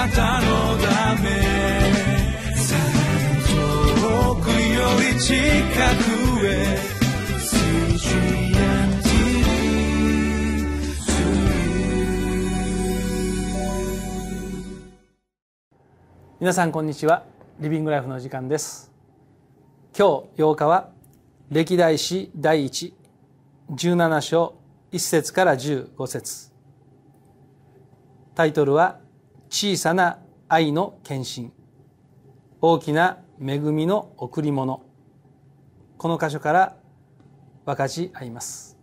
なたのため」「遠くより近くへ」皆さんこんにちは。リビングライフの時間です。今日8日は歴代史第1 17章1節から15節、タイトルは小さな愛の献身、大きな恵みの贈り物。この箇所から分かち合います。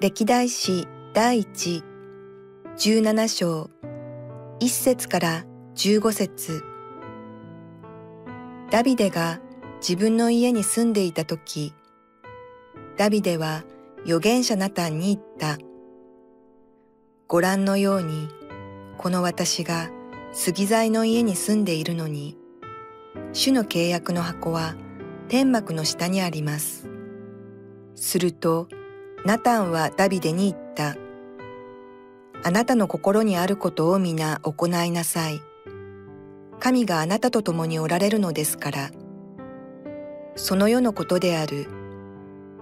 歴代史第1 17章1節から15節。ダビデが自分の家に住んでいたとき、ダビデは預言者ナタンに言った。ご覧のように、この私が杉材の家に住んでいるのに、主の契約の箱は天幕の下にあります。すると、ナタンはダビデに言った。あなたの心にあることを皆行いなさい。神があなたと共におられるのですから。その世のことである。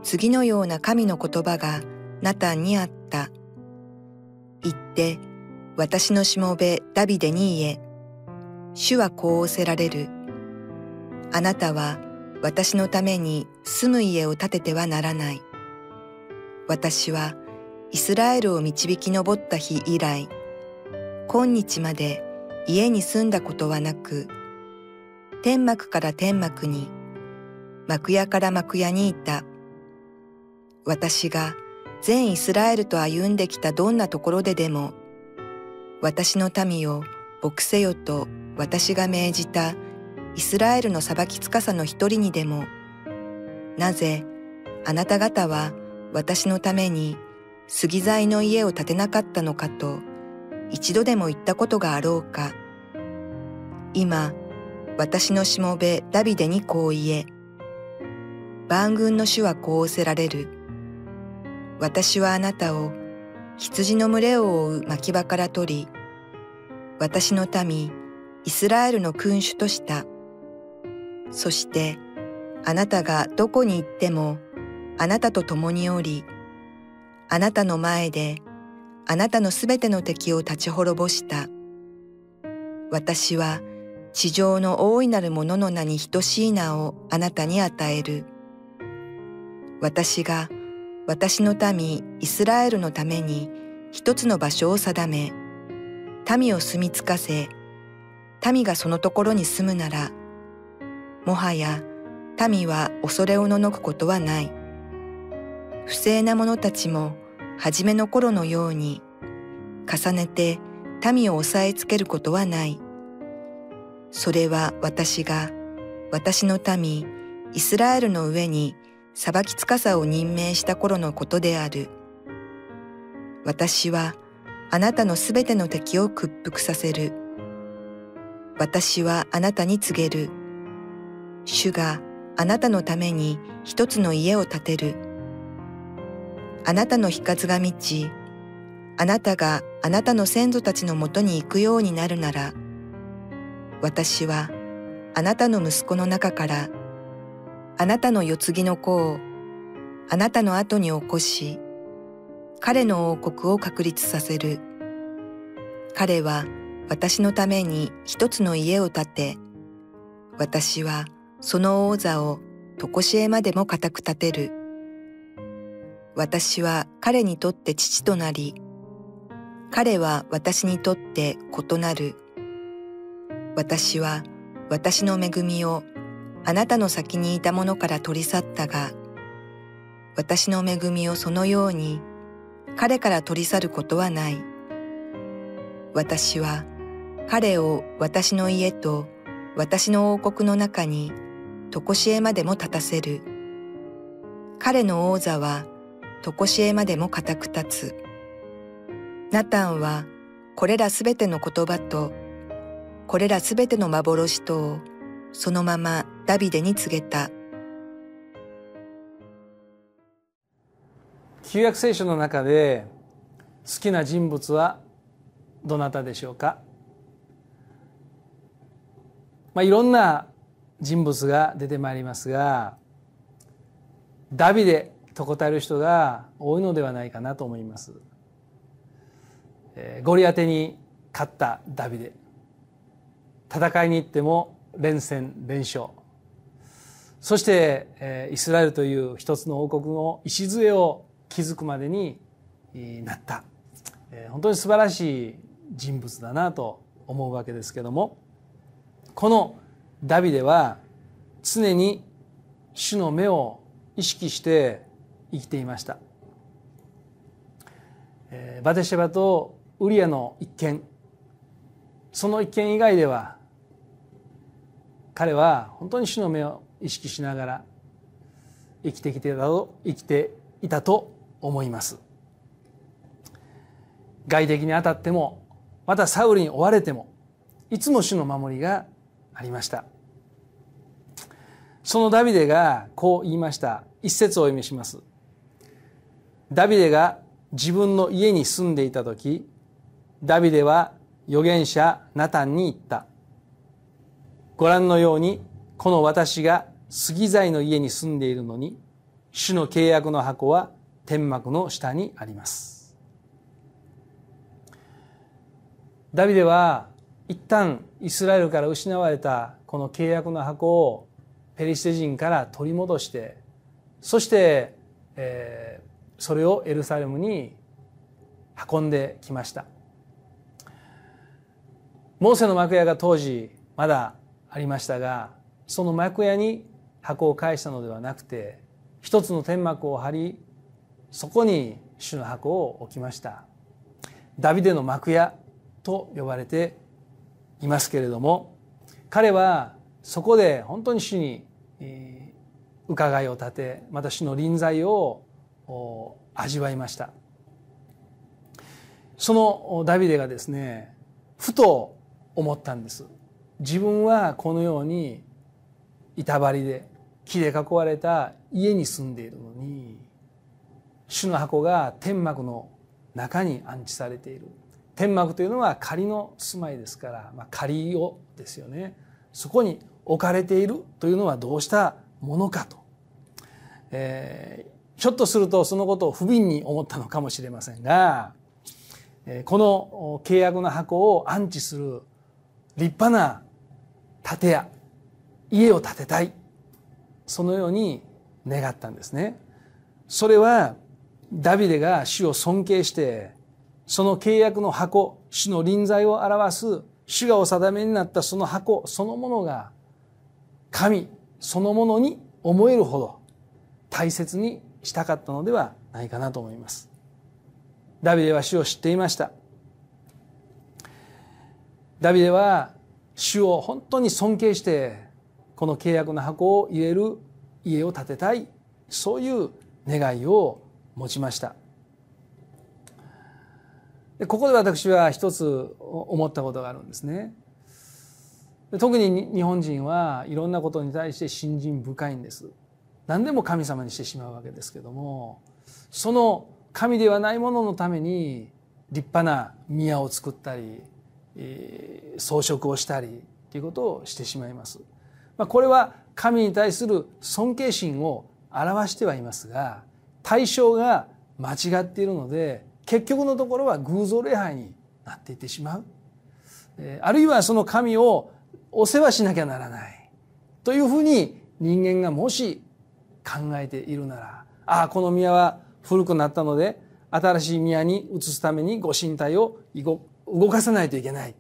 次のような神の言葉がナタンにあった。言って、私のしもべダビデに言え。主はこう仰せられる。あなたは私のために住む家を建ててはならない。私はイスラエルを導き上った日以来、今日まで家に住んだことはなく、天幕から天幕に、幕屋から幕屋にいた。私が全イスラエルと歩んできたどんなところででも、私の民を牧せよと私が命じたイスラエルの裁き司の一人にでも、なぜあなた方は私のために杉材の家を建てなかったのかと一度でも言ったことがあろうか。今私のしもべダビデにこう言え。万軍の主はこう仰せられる。私はあなたを羊の群れを追う牧場から取り、私の民イスラエルの君主とした。そしてあなたがどこに行ってもあなたと共におり、あなたの前であなたのすべての敵を立ち滅ぼした。私は地上の大いなる者の名に等しい名をあなたに与える。私が私の民イスラエルのために一つの場所を定め、民を住み着かせ、民がそのところに住むなら、もはや民は恐れおののくことはない。不正な者たちも初めの頃のように重ねて民を押さえつけることはない。それは私が私の民イスラエルの上に裁き司を任命した頃のことである。私はあなたのすべての敵を屈服させる。私はあなたに告げる。主があなたのために一つの家を建てる。あなたの日数が満ち、あなたがあなたの先祖たちのもとに行くようになるなら、私はあなたの息子の中から、あなたの世継ぎの子をあなたの後に起こし、彼の王国を確立させる。彼は私のために一つの家を建て、私はその王座を常しえまでも固く立てる。私は彼にとって父となり、彼は私にとって子となる。私は私の恵みをあなたの先にいたものから取り去ったが、私の恵みをそのように彼から取り去ることはない。私は彼を私の家と私の王国の中に常しえまでも立たせる。彼の王座は常しえまでも固く立つ。ナタンはこれらすべての言葉とこれらすべての幻とをそのままダビデに告げた。旧約聖書の中で好きな人物はどなたでしょうか。いろんな人物が出てまいりますが、ダビデと答える人が多いのではないかなと思います。ゴリアテに勝ったダビデ、戦いに行っても連戦連勝、そしてイスラエルという一つの王国の礎を築くまでになった、本当に素晴らしい人物だなと思うわけですけども、このダビデは常に主の目を意識して生きていました。バテシェバとウリアの一件、その一件以外では彼は本当に主の目を意識しながら生きていたと思います。外敵に当たっても、またサウルに追われても、いつも主の守りがありました。そのダビデがこう言いました。一節をお読みします。ダビデが自分の家に住んでいた時、ダビデは預言者ナタンに言った。ご覧のようにこの私が杉材の家に住んでいるのに、主の契約の箱は天幕の下にあります。ダビデは一旦イスラエルから失われたこの契約の箱をペリシテ人から取り戻して、そして、それをエルサレムに運んできました。モーセの幕屋が当時まだありましたが、その幕屋に箱を返したのではなくて、一つの天幕を張り、そこに主の箱を置きました。ダビデの幕屋と呼ばれていますけれども、彼はそこで本当に主に伺いを立て、また主の臨在を味わいました。そのダビデがですね、ふと思ったんです。自分はこのように板張りで木で囲われた家に住んでいるのに、主の箱が天幕の中に安置されている。天幕というのは仮の住まいですから、仮をですよね。そこに置かれているというのはどうしたものかと、ひょっとするとそのことを不憫に思ったのかもしれませんが、この契約の箱を安置する立派な建屋、家を建てたい、そのように願ったんですね。それはダビデが主を尊敬して、その契約の箱、主の臨在を表す、主がお定めになったその箱そのものが神そのものに思えるほど大切にしたかったのではないかなと思います。ダビデは主を知っていました。ダビデは主を本当に尊敬して、この契約の箱を入れる家を建てたい、そういう願いを持ちました。ここで私は一つ思ったことがあるんですね。特に日本人はいろんなことに対して信心深いんです。何でも神様にしてしまうわけですけども、その神ではないもののために立派な宮を作ったり、装飾をしたりということをしてしまいます。これは神に対する尊敬心を表してはいますが、対象が間違っているので、結局のところは偶像礼拝になっていってしまう、あるいはその神をお世話しなきゃならないというふうに人間がもし考えているなら、この宮は古くなったので新しい宮に移すためにご身体を動かさないといけない、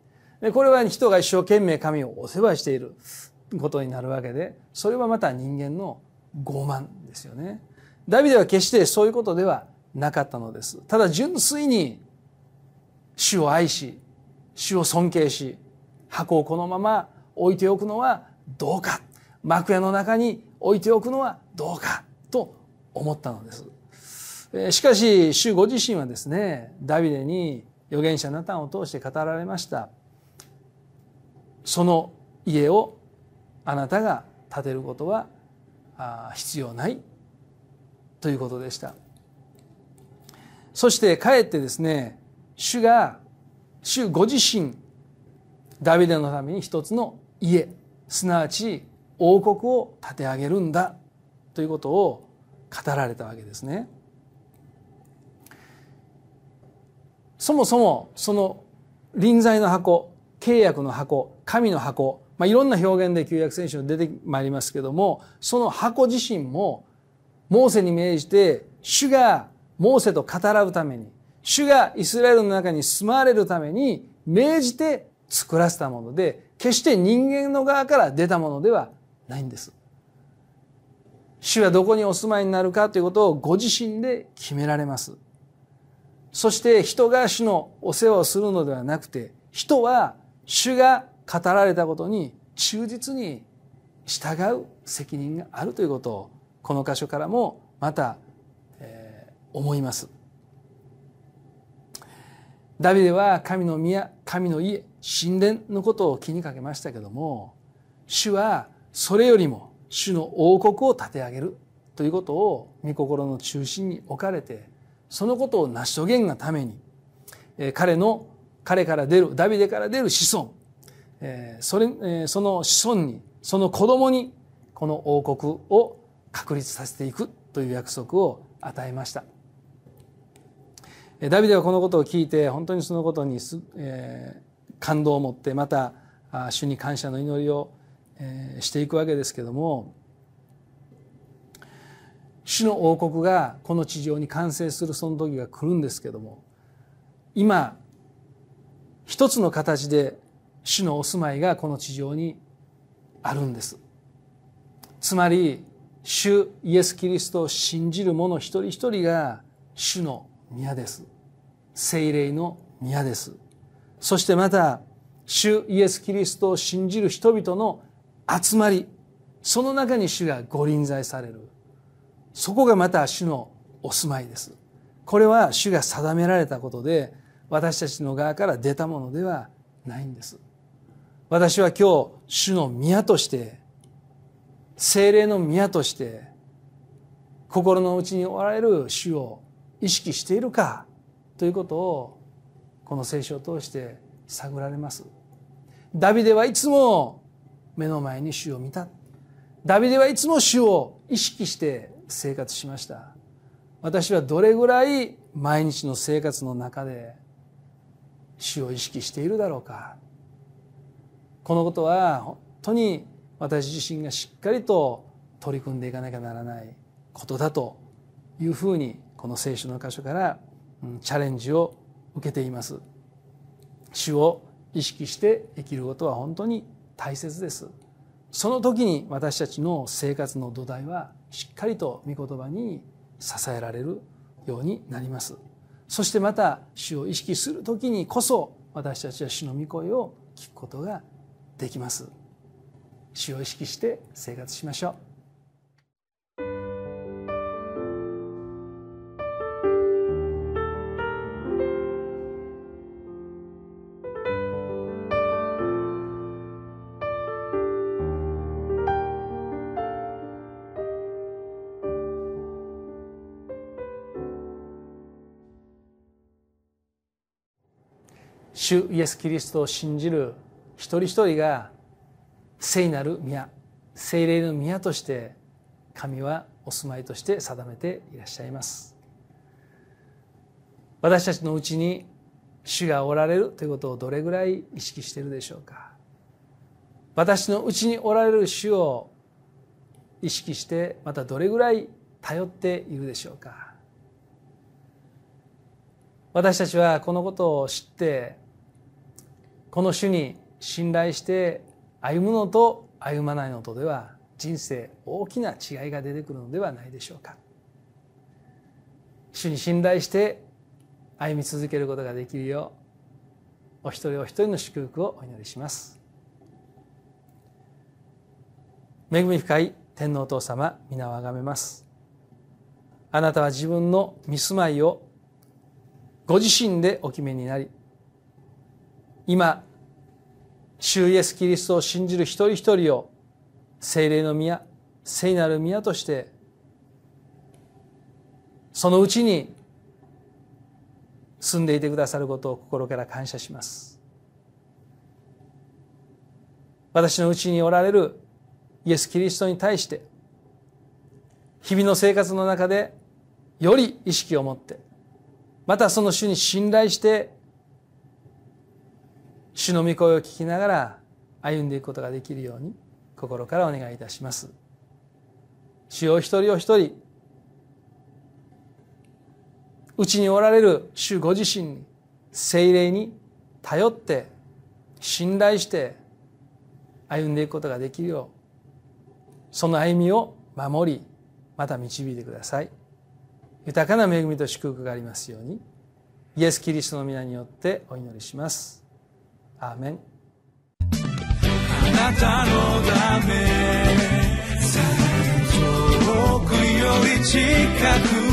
これは人が一生懸命神をお世話していることになるわけで、それはまた人間の傲慢ですよね。ダビデは決してそういうことではなかったのです。ただ純粋に主を愛し、主を尊敬し、箱をこのまま置いておくのはどうか、幕屋の中に置いておくのはどうかと思ったのです。しかし主ご自身はですね、ダビデに預言者ナタンを通して語られました。その家をあなたが建てることは必要ないということでした。そしてかえってですね、主ご自身、ダビデのために一つの家、すなわち王国を建て上げるんだということを語られたわけですね。そもそもその臨在の箱、契約の箱、神の箱、いろんな表現で旧約聖書に出てまいりますけども、その箱自身もモーセに命じて、主がモーセと語らうために、主がイスラエルの中に住まわれるために命じて作らせたもので、決して人間の側から出たものではないんです。主はどこにお住まいになるかということをご自身で決められます。そして人が主のお世話をするのではなくて、人は主が語られたことに忠実に従う責任があるということを、この箇所からもまた、思います。ダビデは神の宮、神の家、神殿のことを気にかけましたけども、主はそれよりも主の王国を立て上げるということを御心の中心に置かれて、そのことを成し遂げんがために、彼から出る、ダビデから出る子孫、その子孫に、その子供に、この王国を確立させていくという約束を与えました。ダビデはこのことを聞いて、本当にそのことに感動を持って、また主に感謝の祈りをしていくわけですけども、主の王国がこの地上に完成するその時が来るんですけども、今一つの形で主のお住まいがこの地上にあるんです。つまり主イエス・キリストを信じる者一人一人が主の宮です。聖霊の宮です。そしてまた主イエス・キリストを信じる人々の集まり、その中に主がご臨在される、そこがまた主のお住まいです。これは主が定められたことで、私たちの側から出たものではないんです。私は今日、主の宮として、聖霊の宮として、心の内におられる主を意識しているかということを、この聖書を通して探られます。ダビデはいつも目の前に主を見た。ダビデはいつも主を意識して生活しました。私はどれぐらい毎日の生活の中で主を意識しているだろうか。このことは本当に私自身がしっかりと取り組んでいかなきゃならないことだというふうに、この聖書の箇所からチャレンジを受けています。主を意識して生きることは本当に大切です。その時に私たちの生活の土台はしっかりと御言葉に支えられるようになります。そしてまた主を意識する時にこそ、私たちは主の御声を聞くことができます。主を意識して生活しましょう。主イエス・キリストを信じる一人一人が聖なる宮、聖霊の宮として神はお住まいとして定めていらっしゃいます。私たちのうちに主がおられるということをどれぐらい意識しているでしょうか。私のうちにおられる主を意識して、またどれぐらい頼っているでしょうか。私たちはこのことを知って、この主に信頼して歩むのと歩まないのとでは、人生大きな違いが出てくるのではないでしょうか。主に信頼して歩み続けることができるよう、お一人お一人の祝福をお祈りします。恵み深い天皇お父様、皆をあがめます。あなたは自分の御住まいをご自身でお決めになり、今、主イエス・キリストを信じる一人一人を聖霊の宮、聖なる宮として、そのうちに進んでいてくださることを心から感謝します。私のうちにおられるイエス・キリストに対して日々の生活の中でより意識を持って、またその主に信頼して主の御声を聞きながら歩んでいくことができるように心からお願いいたします。主よ、一人お一人うちにおられる主ご自身に、聖霊に頼って信頼して歩んでいくことができるよう、その歩みを守り、また導いてください。豊かな恵みと祝福がありますように、イエス・キリストの皆によってお祈りします。アーメン。あなたのため、遠くより近く